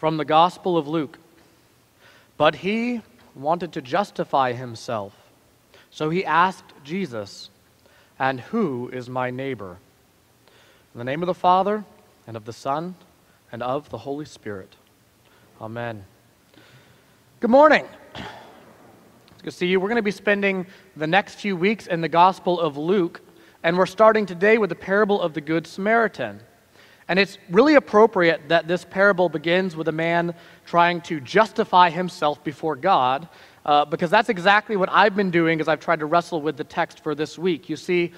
from the Gospel of Luke. But he wanted to justify himself, so he asked Jesus, "And who is my neighbor?" In the name of the Father, and of the Son, and of the Holy Spirit. Amen. Good morning. It's good to see you. We're going to be spending the next few weeks in the Gospel of Luke, and we're starting today with the parable of the Good Samaritan. And it's really appropriate that this parable begins with a man trying to justify himself before God, because that's exactly what I've been doing as I've tried to wrestle with the text for this week. You see,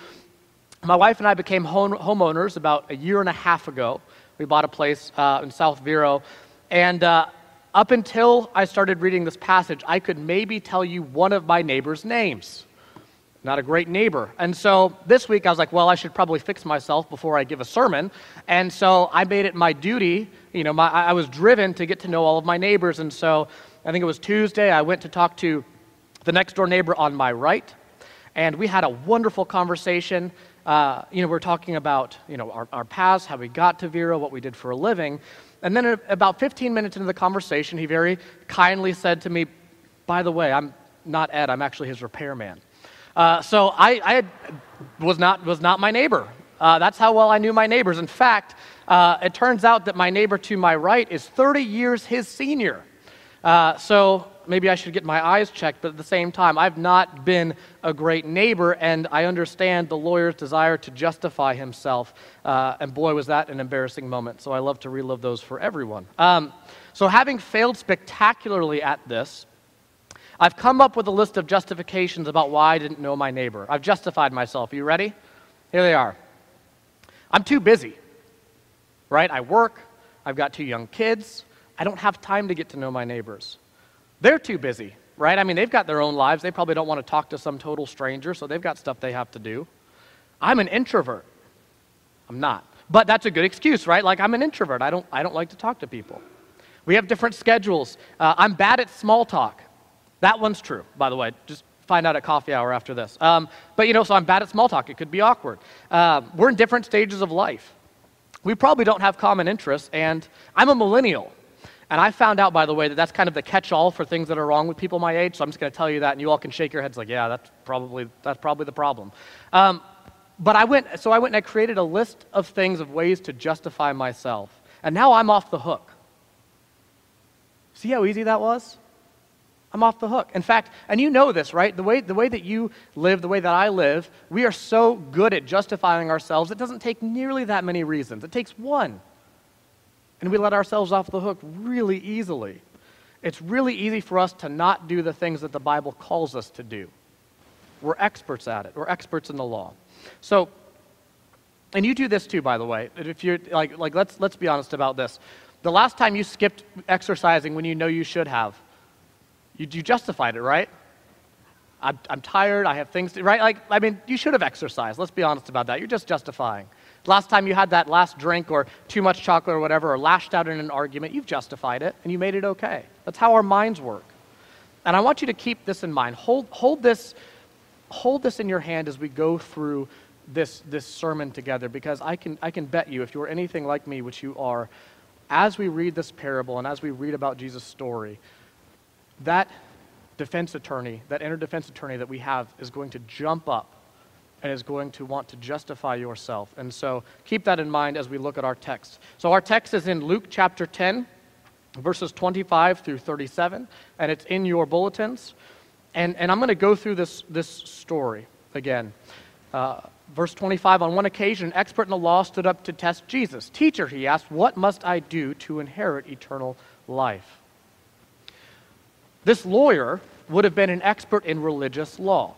my wife and I became homeowners about a year and a half ago. We bought a place in South Vero, and up until I started reading this passage, I could maybe tell you one of my neighbor's names. Not a great neighbor. And so this week I was like, well, I should probably fix myself before I give a sermon. And so I made it my duty, you know, I was driven to get to know all of my neighbors. And so I think it was Tuesday, I went to talk to the next door neighbor on my right. And we had a wonderful conversation. You know, we're talking about, you know, our paths, how we got to Vero, what we did for a living. And then about 15 minutes into the conversation, he very kindly said to me, by the way, I'm not Ed, I'm actually his repairman. So I was not my neighbor. That's how well I knew my neighbors. In fact, it turns out that my neighbor to my right is 30 years his senior. So maybe I should get my eyes checked, but at the same time, I've not been a great neighbor, and I understand the lawyer's desire to justify himself. And boy, was that an embarrassing moment. So I love to relive those for everyone. So having failed spectacularly at this, I've come up with a list of justifications about why I didn't know my neighbor. I've justified myself. Are you ready? Here they are. I'm too busy, right? I work. I've got 2 young kids. I don't have time to get to know my neighbors. They're too busy, right? I mean, they've got their own lives. They probably don't want to talk to some total stranger, so they've got stuff they have to do. I'm an introvert. I'm not. But that's a good excuse, right? Like, I'm an introvert. I don't like to talk to people. We have different schedules. I'm bad at small talk. That one's true, by the way. Just find out at coffee hour after this. But, you know, so I'm bad at small talk. It could be awkward. We're in different stages of life. We probably don't have common interests, and I'm a millennial. And I found out, by the way, that that's kind of the catch-all for things that are wrong with people my age, so I'm just going to tell you that, and you all can shake your heads like, yeah, that's probably the problem. But I went and I created a list of things, of ways to justify myself, and now I'm off the hook. See how easy that was? I'm off the hook. In fact, and you know this, right? The way that you live, the way that I live, we are so good at justifying ourselves, it doesn't take nearly that many reasons. It takes one. And we let ourselves off the hook really easily. It's really easy for us to not do the things that the Bible calls us to do. We're experts at it. We're experts in the law. So, and you do this too, by the way. If you're like let's be honest about this. The last time you skipped exercising when you know you should have, you justified it, right? I'm tired, I have things to, right? Like, I mean, you should have exercised. Let's be honest about that. You're just justifying. Last time you had that last drink or too much chocolate or whatever, or lashed out in an argument, you've justified it and you made it okay. That's how our minds work. And I want you to keep this in mind. Hold this in your hand as we go through this sermon together, because I can bet you, if you're anything like me, which you are, as we read this parable and as we read about Jesus' story, that defense attorney, that inner defense attorney that we have, is going to jump up and is going to want to justify yourself. And so keep that in mind as we look at our text. So our text is in Luke chapter 10, verses 25 through 37, and it's in your bulletins. And I'm going to go through this story again. Verse 25, on one occasion, an expert in the law stood up to test Jesus. "Teacher," he asked, "what must I do to inherit eternal life?" This lawyer would have been an expert in religious law,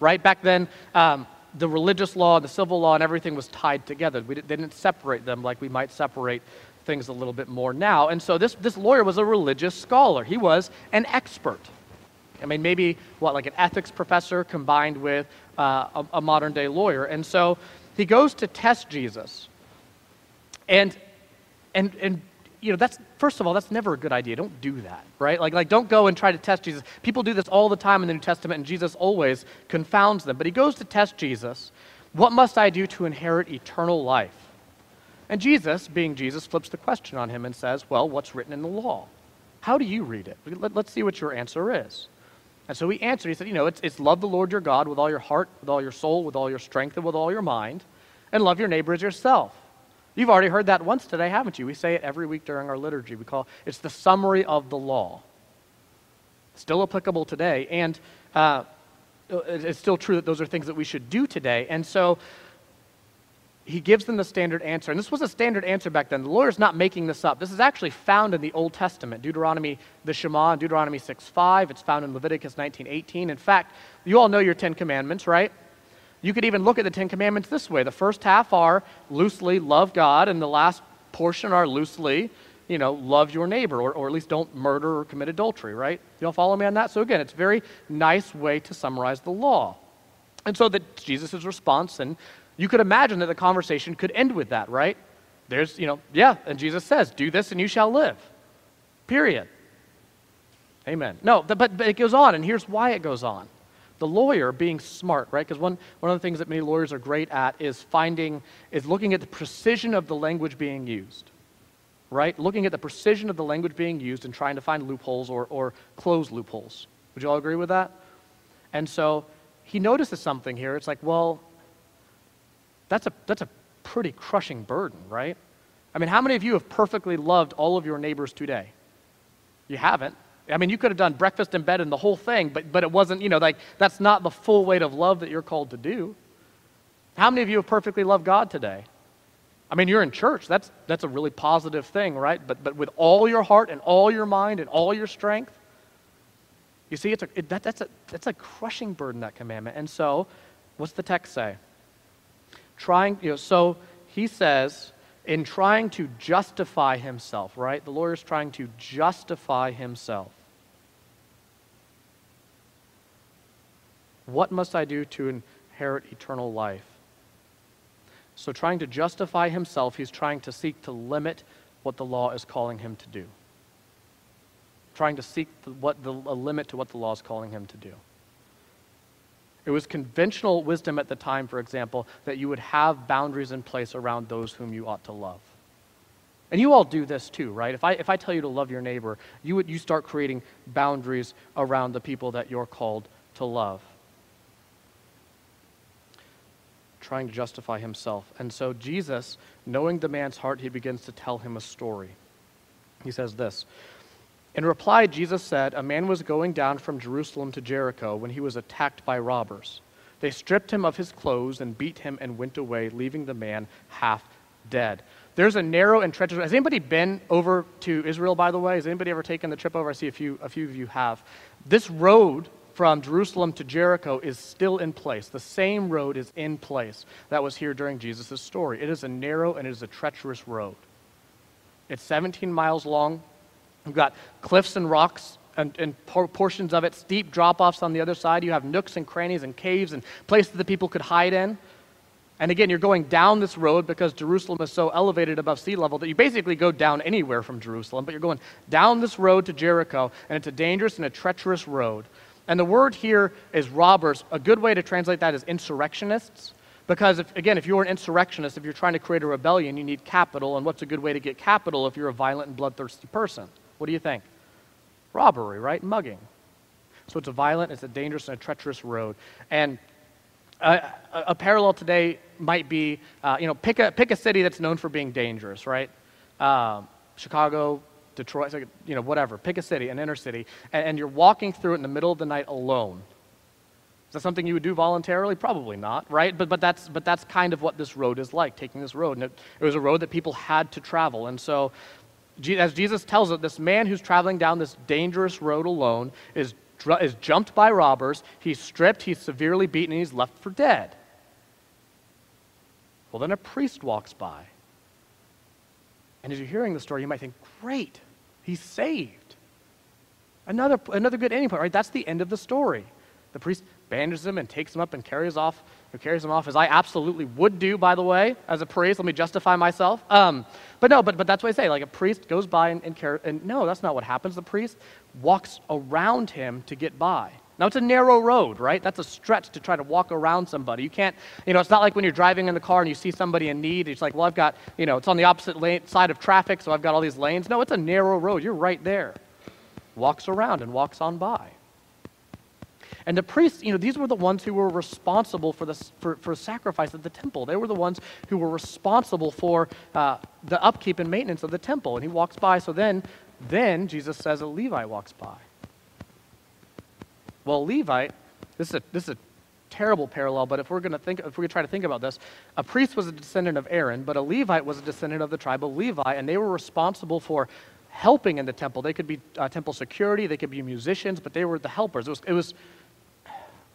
right? Back then, the religious law, the civil law, and everything was tied together. They didn't separate them like we might separate things a little bit more now. And so this lawyer was a religious scholar. He was an expert. I mean, maybe, like an ethics professor combined with a modern-day lawyer. And so he goes to test Jesus. And you know, that's, first of all, that's never a good idea. Don't do that, right? Like don't go and try to test Jesus. People do this all the time in the New Testament, and Jesus always confounds them. But he goes to test Jesus. "What must I do to inherit eternal life?" And Jesus, being Jesus, flips the question on him and says, well, what's written in the law? How do you read it? Let's see what your answer is. And so he answered, he said, it's love the Lord your God with all your heart, with all your soul, with all your strength, and with all your mind, and love your neighbor as yourself. You've already heard that once today, haven't you? We say it every week during our liturgy. We call it's the summary of the law. Still applicable today, and it's still true that those are things that we should do today. And so he gives them the standard answer. And this was a standard answer back then. The lawyer's not making this up. This is actually found in the Old Testament, Deuteronomy, the Shema, and Deuteronomy 6:5. It's found in Leviticus 19:18. In fact, you all know your Ten Commandments, right? You could even look at the Ten Commandments this way. The first half are loosely love God, and the last portion are loosely, love your neighbor, or at least don't murder or commit adultery, right? You all follow me on that? So again, it's a very nice way to summarize the law. And so that Jesus' response, and you could imagine that the conversation could end with that, right? There's, and Jesus says, do this and you shall live, period. Amen. No, but it goes on, and here's why it goes on. The lawyer being smart, right? Because one of the things that many lawyers are great at is looking at the precision of the language being used, right? Looking at the precision of the language being used and trying to find loopholes or close loopholes. Would you all agree with that? And so he notices something here. It's like, well, that's a pretty crushing burden, right? I mean, how many of you have perfectly loved all of your neighbors today? You haven't. I mean, you could have done breakfast in bed and the whole thing, but it wasn't, that's not the full weight of love that you're called to do. How many of you have perfectly loved God today? I mean, you're in church. That's a really positive thing, right? But with all your heart and all your mind and all your strength, you see, that's a crushing burden, that commandment. And so, what's the text say? So he says, in trying to justify himself, right? The lawyer's trying to justify himself. What must I do to inherit eternal life? So trying to justify himself, he's trying to seek to limit what the law is calling him to do. Trying to seek a limit to what the law is calling him to do. It was conventional wisdom at the time, for example, that you would have boundaries in place around those whom you ought to love. And you all do this too, right? If I tell you to love your neighbor, you start creating boundaries around the people that you're called to love. Trying to justify himself. And so Jesus, knowing the man's heart, he begins to tell him a story. He says this. In reply, Jesus said, a man was going down from Jerusalem to Jericho when he was attacked by robbers. They stripped him of his clothes and beat him and went away, leaving the man half dead. There's a narrow and treacherous... Has anybody been over to Israel, by the way? Has anybody ever taken the trip over? I see a few of you have. This road from Jerusalem to Jericho is still in place. The same road is in place that was here during Jesus' story. It is a narrow and it is a treacherous road. It's 17 miles long. You've got cliffs and rocks and portions of it, steep drop-offs on the other side. You have nooks and crannies and caves and places that people could hide in. And again, you're going down this road because Jerusalem is so elevated above sea level that you basically go down anywhere from Jerusalem, but you're going down this road to Jericho, and it's a dangerous and a treacherous road. And the word here is robbers. A good way to translate that is insurrectionists. Because, if you're an insurrectionist, if you're trying to create a rebellion, you need capital. And what's a good way to get capital if you're a violent and bloodthirsty person? What do you think? Robbery, right? Mugging. So it's a violent, it's a dangerous, and a treacherous road. And a parallel today might be, pick a city that's known for being dangerous, right? Chicago, Detroit, whatever. Pick a city, an inner city, and you're walking through it in the middle of the night alone. Is that something you would do voluntarily? Probably not, right? But that's kind of what this road is like, taking this road. And it was a road that people had to travel. And so, as Jesus tells it, this man who's traveling down this dangerous road alone is jumped by robbers, he's stripped, he's severely beaten, and he's left for dead. Well, then a priest walks by. And as you're hearing the story, you might think, great, he's saved. Another good ending point, right? That's the end of the story. The priest bandages him and takes him up and carries him off, as I absolutely would do, by the way, as a priest. Let me justify myself. But that's what I say. Like, a priest goes by and no, that's not what happens. The priest walks around him to get by. Now, it's a narrow road, right? That's a stretch to try to walk around somebody. You can't, it's not like when you're driving in the car and you see somebody in need. It's like, well, I've got, it's on the opposite lane, side of traffic, so I've got all these lanes. No, it's a narrow road. You're right there. Walks around and walks on by. And the priests, these were the ones who were responsible for sacrifice at the temple. They were the ones who were responsible for the upkeep and maintenance of the temple. And he walks by. So then Jesus says a Levite walks by. Well, Levite, this is a terrible parallel, but if we try to think about this, a priest was a descendant of Aaron, but a Levite was a descendant of the tribe of Levi, and they were responsible for helping in the temple. They could be temple security, they could be musicians, but they were the helpers. It was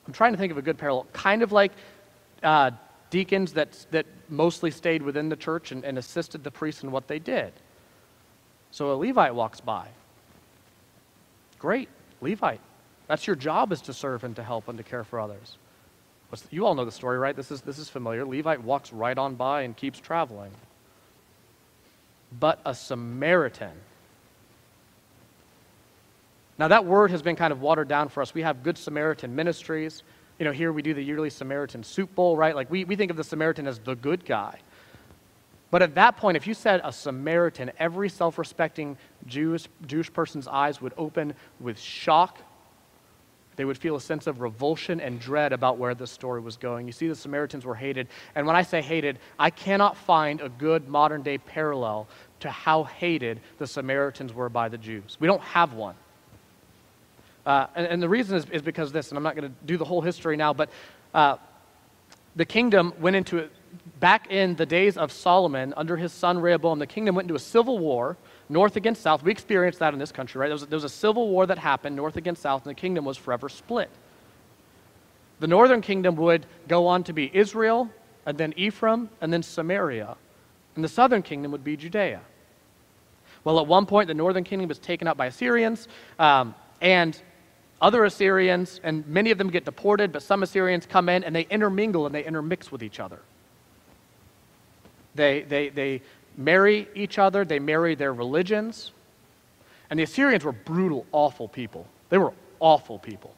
I'm trying to think of a good parallel, kind of like deacons that mostly stayed within the church and assisted the priests in what they did. So a Levite walks by. Great, Levite. That's your job, is to serve and to help and to care for others. You all know the story, right? This is familiar. Levite walks right on by and keeps traveling. But a Samaritan. Now, that word has been kind of watered down for us. We have Good Samaritan ministries. Here we do the yearly Samaritan soup bowl, right? Like we think of the Samaritan as the good guy. But at that point, if you said a Samaritan, every self-respecting Jewish person's eyes would open with shock. They would feel a sense of revulsion and dread about where this story was going. You see, the Samaritans were hated. And when I say hated, I cannot find a good modern-day parallel to how hated the Samaritans were by the Jews. We don't have one. And the reason is because this, and I'm not going to do the whole history now, but the kingdom went into it. Back in the days of Solomon, under his son Rehoboam, the kingdom went into a civil war, north against south. We experienced that in this country, right? There was a civil war that happened, north against south, and the kingdom was forever split. The northern kingdom would go on to be Israel, and then Ephraim, and then Samaria. And the southern kingdom would be Judea. Well, at one point, the northern kingdom was taken up by Assyrians, and other Assyrians, and many of them get deported, but some Assyrians come in, and they intermingle, and they intermix with each other. They marry each other. They marry their religions. And the Assyrians were brutal, awful people. They were awful people.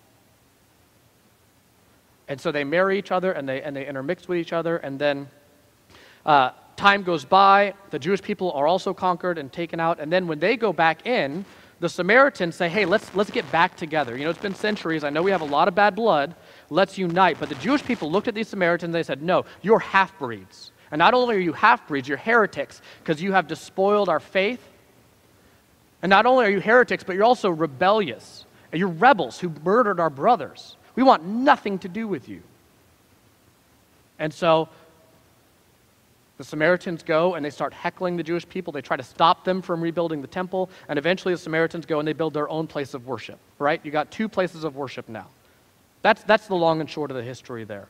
And so they marry each other, and they intermix with each other. And then time goes by. The Jewish people are also conquered and taken out. And then when they go back in, the Samaritans say, hey, let's get back together. It's been centuries. I know we have a lot of bad blood. Let's unite. But the Jewish people looked at these Samaritans, and they said, no, you're half-breeds. And not only are you half-breeds, you're heretics, because you have despoiled our faith. And not only are you heretics, but you're also rebellious. And you're rebels who murdered our brothers. We want nothing to do with you. And so the Samaritans go and they start heckling the Jewish people. They try to stop them from rebuilding the temple. And eventually the Samaritans go and they build their own place of worship, right? You got two places of worship now. That's the long and short of the history there.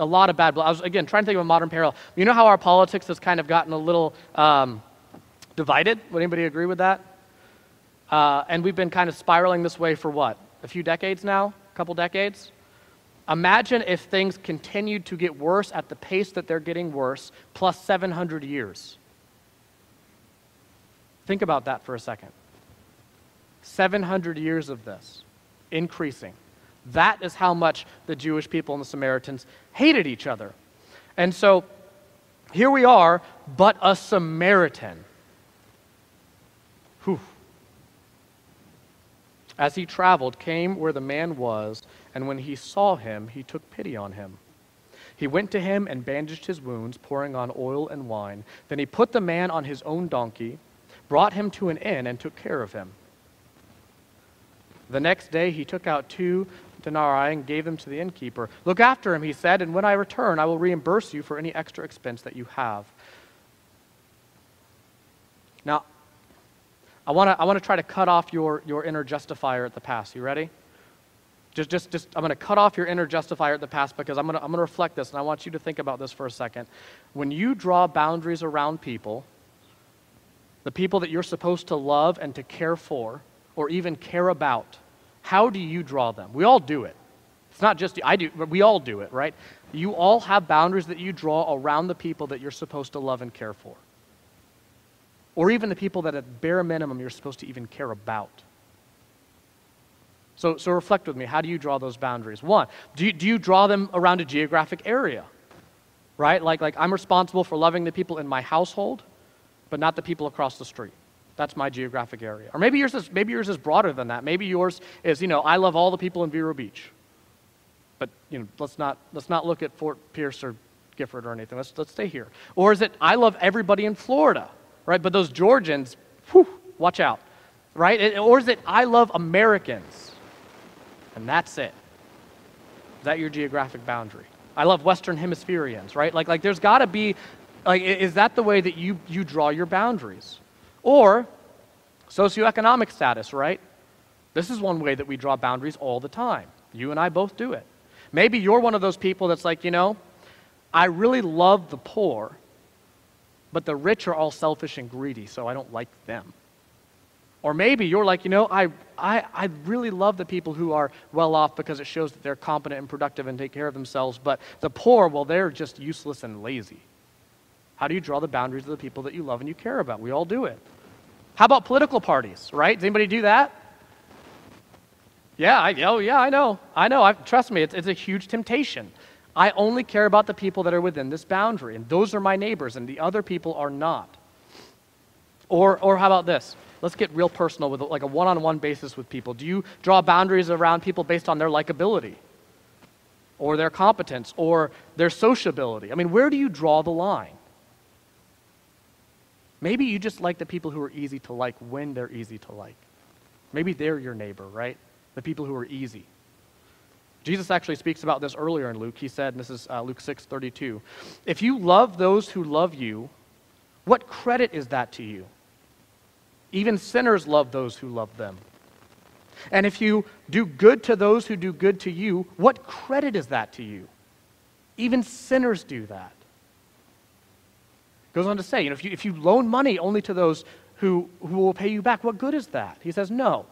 A lot of bad blood. I was, again, trying to think of a modern parallel. You know how our politics has kind of gotten a little divided? Would anybody agree with that? And we've been kind of spiraling this way for what? A few decades now? A couple decades? Imagine if things continued to get worse at the pace that they're getting worse, plus 700 years. Think about that for a second. 700 years of this, increasing. That is how much the Jewish people and the Samaritans hated each other. And so here we are, but a Samaritan. Whew. As he traveled, came where the man was, and when he saw him, he took pity on him. He went to him and bandaged his wounds, pouring on oil and wine. Then he put the man on his own donkey, brought him to an inn, and took care of him. The next day he took out 2 denarii and gave them to the innkeeper. Look after him, he said, and when I return, I will reimburse you for any extra expense that you have. Now, I want to try to cut off your inner justifier at the past. You ready? Just I'm going to cut off your inner justifier at the past, because I'm going to reflect this, and I want you to think about this for a second. When you draw boundaries around people, the people that you're supposed to love and to care for, or even care about, how do you draw them? We all do it. It's not just you. I do, but we all do it, right? You all have boundaries that you draw around the people that you're supposed to love and care for. Or even the people that at bare minimum you're supposed to even care about. So reflect with me. How do you draw those boundaries? One, do you draw them around a geographic area? Right? Like I'm responsible for loving the people in my household, but not the people across the street. That's my geographic area. Or maybe yours is broader than that. Maybe yours is, I love all the people in Vero Beach. But let's not look at Fort Pierce or Gifford or anything. Let's stay here. Or is it I love everybody in Florida, right? But those Georgians, whew, watch out, right? Or is it I love Americans, and that's it? Is that your geographic boundary? I love Western Hemispherians, right? Like there's got to be, is that the way that you draw your boundaries? Or socioeconomic status, right? This is one way that we draw boundaries all the time. You and I both do it. Maybe you're one of those people that's like, I really love the poor, but the rich are all selfish and greedy, so I don't like them. Or maybe you're like, I really love the people who are well off because it shows that they're competent and productive and take care of themselves, but the poor, well, they're just useless and lazy. How do you draw the boundaries of the people that you love and you care about? We all do it. How about political parties, right? Does anybody do that? Yeah, I know. Trust me, it's a huge temptation. I only care about the people that are within this boundary, and those are my neighbors, and the other people are not. Or how about this? Let's get real personal with like a one-on-one basis with people. Do you draw boundaries around people based on their likability or their competence or their sociability? I mean, where do you draw the line? Maybe you just like the people who are easy to like when they're easy to like. Maybe they're your neighbor, right? The people who are easy. Jesus actually speaks about this earlier in Luke. He said, and this is Luke 6:32, if you love those who love you, what credit is that to you? Even sinners love those who love them. And if you do good to those who do good to you, what credit is that to you? Even sinners do that. Goes on to say, if you loan money only to those who will pay you back, what good is that? He says, no.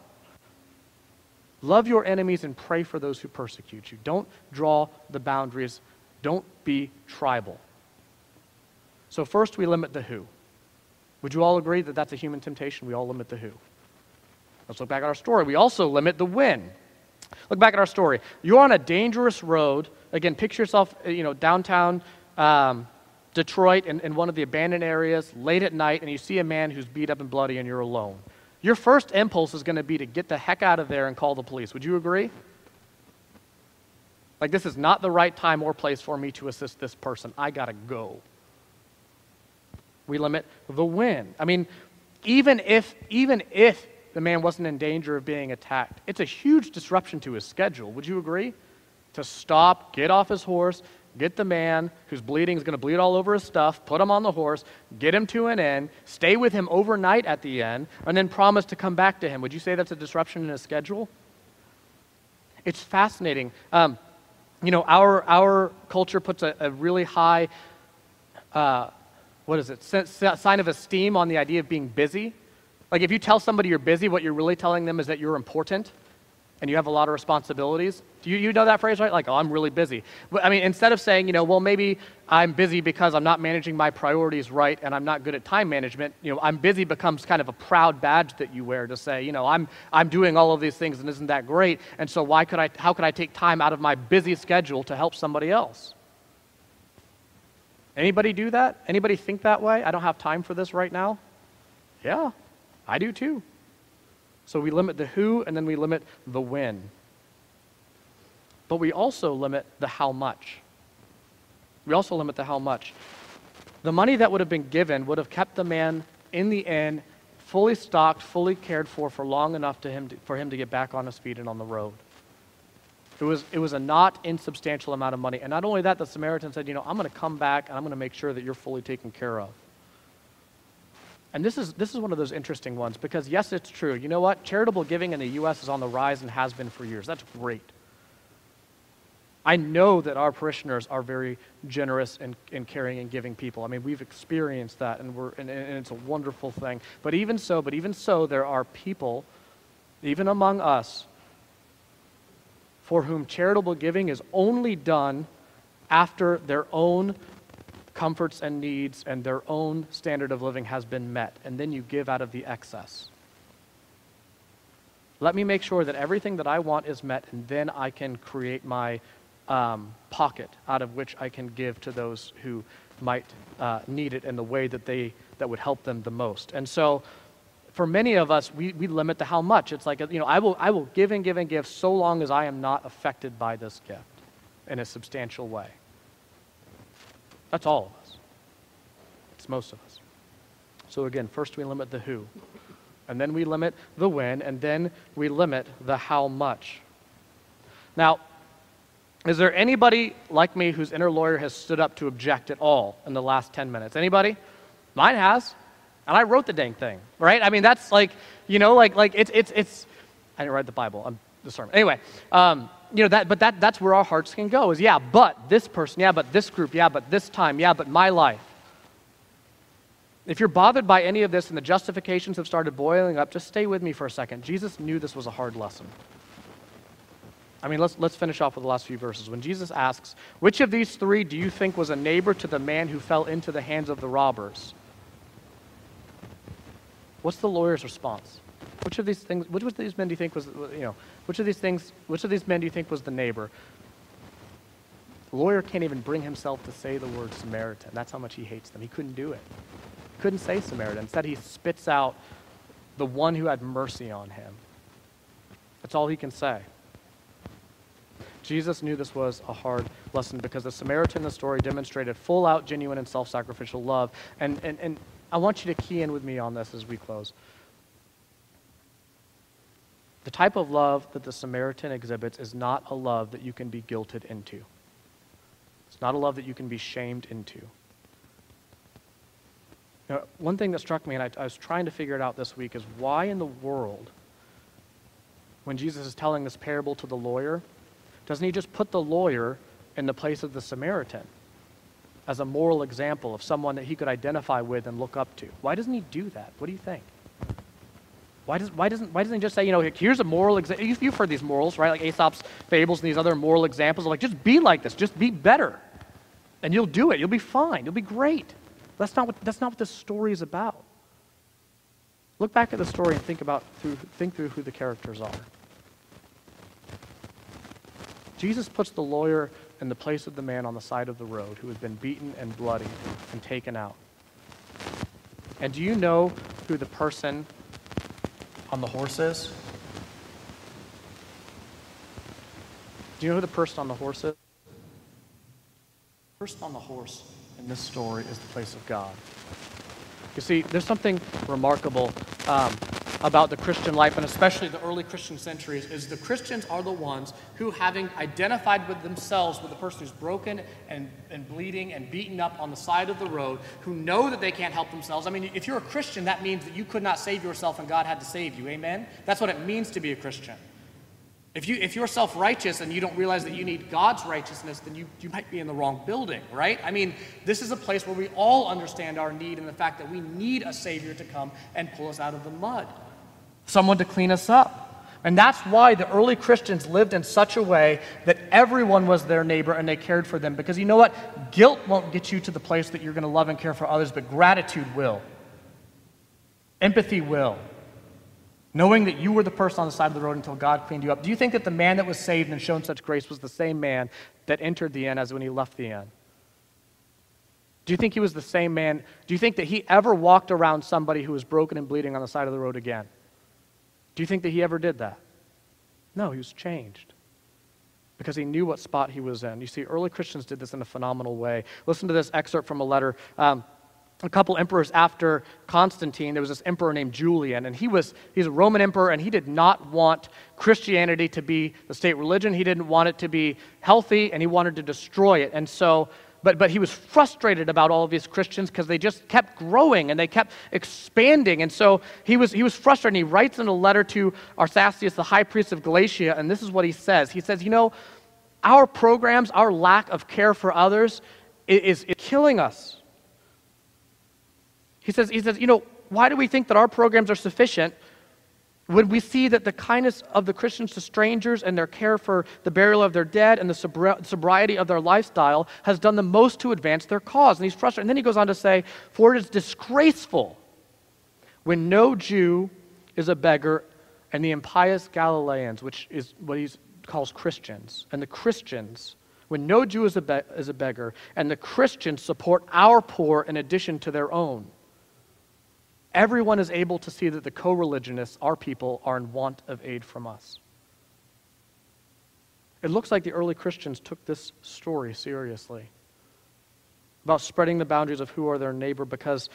Love your enemies and pray for those who persecute you. Don't draw the boundaries. Don't be tribal. So first we limit the who. Would you all agree that that's a human temptation? We all limit the who. Let's look back at our story. We also limit the when. Look back at our story. You're on a dangerous road. Again, picture yourself, downtown Detroit in one of the abandoned areas late at night, and you see a man who's beat up and bloody and you're alone. Your first impulse is going to be to get the heck out of there and call the police. Would you agree? Like, this is not the right time or place for me to assist this person. I got to go. We limit the when. I mean, even if the man wasn't in danger of being attacked, it's a huge disruption to his schedule. Would you agree? To stop, get off his horse, get the man who's bleeding, is going to bleed all over his stuff, put him on the horse, get him to an inn, stay with him overnight at the inn, and then promise to come back to him. Would you say that's a disruption in his schedule? It's fascinating. Our culture puts a really high... sign of esteem on the idea of being busy. Like, if you tell somebody you're busy, what you're really telling them is that you're important and you have a lot of responsibilities. Do you know that phrase, right? Like, oh, I'm really busy. But, I mean, instead of saying, well, maybe I'm busy because I'm not managing my priorities right and I'm not good at time management, I'm busy becomes kind of a proud badge that you wear to say, I'm doing all of these things and isn't that great? And so how could I take time out of my busy schedule to help somebody else? Anybody do that? Anybody think that way? I don't have time for this right now. Yeah, I do too. So we limit the who and then we limit the when. But we also limit the how much. The money that would have been given would have kept the man in the inn, fully stocked, fully cared for long enough for him to get back on his feet and on the road. It was a not insubstantial amount of money. And not only that, the Samaritan said, I'm going to come back and I'm going to make sure that you're fully taken care of. And this is one of those interesting ones because, yes, it's true. You know what? Charitable giving in the U.S. is on the rise and has been for years. That's great. I know that our parishioners are very generous in caring and giving people. I mean, we've experienced that and it's a wonderful thing. But even so, there are people, even among us, for whom charitable giving is only done after their own comforts and needs and their own standard of living has been met, and then you give out of the excess. Let me make sure that everything that I want is met, and then I can create my pocket out of which I can give to those who might need it in the way that that would help them the most. And so for many of us, we limit the how much. It's like, you know, I will give and give and give so long as I am not affected by this gift in a substantial way. That's all of us. It's most of us. So again, first we limit the who, and then we limit the when, and then we limit the how much. Now, is there anybody like me whose inner lawyer has stood up to object at all in the last 10 minutes? Anybody? Mine has. And I wrote the dang thing, right? I mean, that's like, you know, like it's I didn't write the Bible, the sermon. Anyway, you know, that's where our hearts can go is, yeah, but this person, yeah, but this group, yeah, but this time, yeah, but my life. If you're bothered by any of this and the justifications have started boiling up, just stay with me for a second. Jesus knew this was a hard lesson. I mean, let's finish off with the last few verses. When Jesus asks, which of these three do you think was a neighbor to the man who fell into the hands of the robbers? What's the lawyer's response? Which of these things, which of these men do you think was, you know, which of these things, which of these men do you think was the neighbor? The lawyer can't even bring himself to say the word Samaritan. That's how much he hates them. He couldn't do it. Couldn't say Samaritan. Instead, he spits out the one who had mercy on him. That's all he can say. Jesus knew this was a hard lesson because the Samaritan in the story demonstrated full-out, genuine, and self-sacrificial love. And I want you to key in with me on this as we close. The type of love that the Samaritan exhibits is not a love that you can be guilted into. It's not a love that you can be shamed into. Now, one thing that struck me, and I was trying to figure it out this week, is why in the world, when Jesus is telling this parable to the lawyer, doesn't he just put the lawyer in the place of the Samaritan as a moral example of someone that he could identify with and look up to? Why doesn't he do that? What do you think? Why doesn't he just say, you know, here's a moral example? You've heard these morals, right? Like Aesop's fables and these other moral examples of like, just be like this, just be better, and you'll do it. You'll be fine. You'll be great. That's not what this story is about. Look back at the story and think through who the characters are. Jesus puts the lawyer in the place of the man on the side of the road who has been beaten and bloodied and taken out. And do you know who the person on the horse is? Do you know who the person on the horse is? The person on the horse in this story is the place of God. You see, there's something remarkable about the Christian life, and especially the early Christian centuries, is the Christians are the ones who, having identified with themselves with the person who's broken and bleeding and beaten up on the side of the road, who know that they can't help themselves. I mean, if you're a Christian, that means that you could not save yourself and God had to save you, amen? That's what it means to be a Christian. If you're self-righteous and you don't realize that you need God's righteousness, then you might be in the wrong building, right? I mean, this is a place where we all understand our need and the fact that we need a Savior to come and pull us out of the mud. Someone to clean us up. And that's why the early Christians lived in such a way that everyone was their neighbor and they cared for them. Because you know what? Guilt won't get you to the place that you're going to love and care for others, but gratitude will. Empathy will. Knowing that you were the person on the side of the road until God cleaned you up. Do you think that the man that was saved and shown such grace was the same man that entered the inn as when he left the inn? Do you think he was the same man? Do you think that he ever walked around somebody who was broken and bleeding on the side of the road again? Do you think that he ever did that? No, he was changed because he knew what spot he was in. You see, early Christians did this in a phenomenal way. Listen to this excerpt from a letter. A couple emperors after Constantine, there was this emperor named Julian, and he's a Roman emperor, and he did not want Christianity to be the state religion. He didn't want it to be healthy, and he wanted to destroy it. And so, but he was frustrated about all of these Christians because they just kept growing and they kept expanding. And so he was frustrated. And he writes in a letter to Arsasius, the high priest of Galatia, and this is what he says. He says, you know, our programs, our lack of care for others is killing us. He says, you know, why do we think that our programs are sufficient when we see that the kindness of the Christians to strangers and their care for the burial of their dead and the sobriety of their lifestyle has done the most to advance their cause? And he's frustrated. And then he goes on to say, for it is disgraceful when no Jew is a beggar and the impious Galileans, which is what he calls Christians. And the Christians, when no Jew is a beggar, and the Christians support our poor in addition to their own, everyone is able to see that the co-religionists, our people, are in want of aid from us. It looks like the early Christians took this story seriously about spreading the boundaries of who are their neighbor, because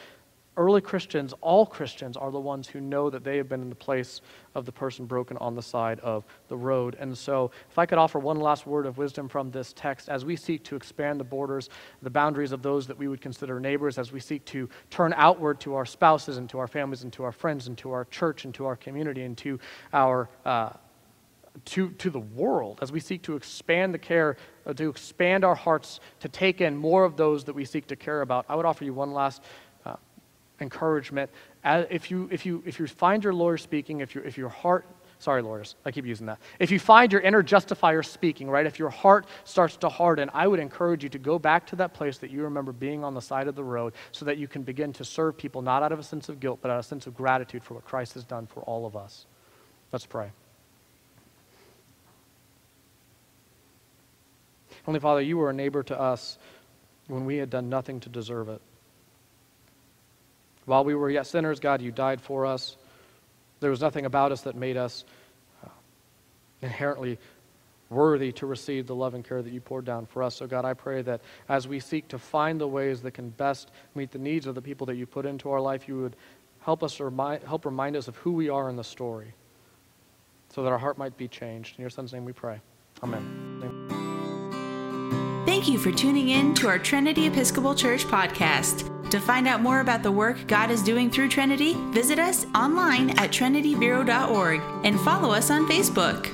early Christians, all Christians, are the ones who know that they have been in the place of the person broken on the side of the road. And so if I could offer one last word of wisdom from this text, as we seek to expand the borders, the boundaries of those that we would consider neighbors, as we seek to turn outward to our spouses and to our families and to our friends and to our church and to our community and to our to the world, as we seek to expand the care, to expand our hearts, to take in more of those that we seek to care about, I would offer you one last encouragement. If you find your lawyer speaking, if your heart, sorry lawyers, I keep using that. If you find your inner justifier speaking, right, if your heart starts to harden, I would encourage you to go back to that place that you remember being on the side of the road, so that you can begin to serve people not out of a sense of guilt, but out of a sense of gratitude for what Christ has done for all of us. Let's pray. Heavenly Father, you were a neighbor to us when we had done nothing to deserve it. While we were yet sinners, God, you died for us. There was nothing about us that made us inherently worthy to receive the love and care that you poured down for us. So God, I pray that as we seek to find the ways that can best meet the needs of the people that you put into our life, you would help remind us of who we are in the story, so that our heart might be changed. In your Son's name we pray. Amen. Amen. Thank you for tuning in to our Trinity Episcopal Church podcast. To find out more about the work God is doing through Trinity, visit us online at trinitybureau.org and follow us on Facebook.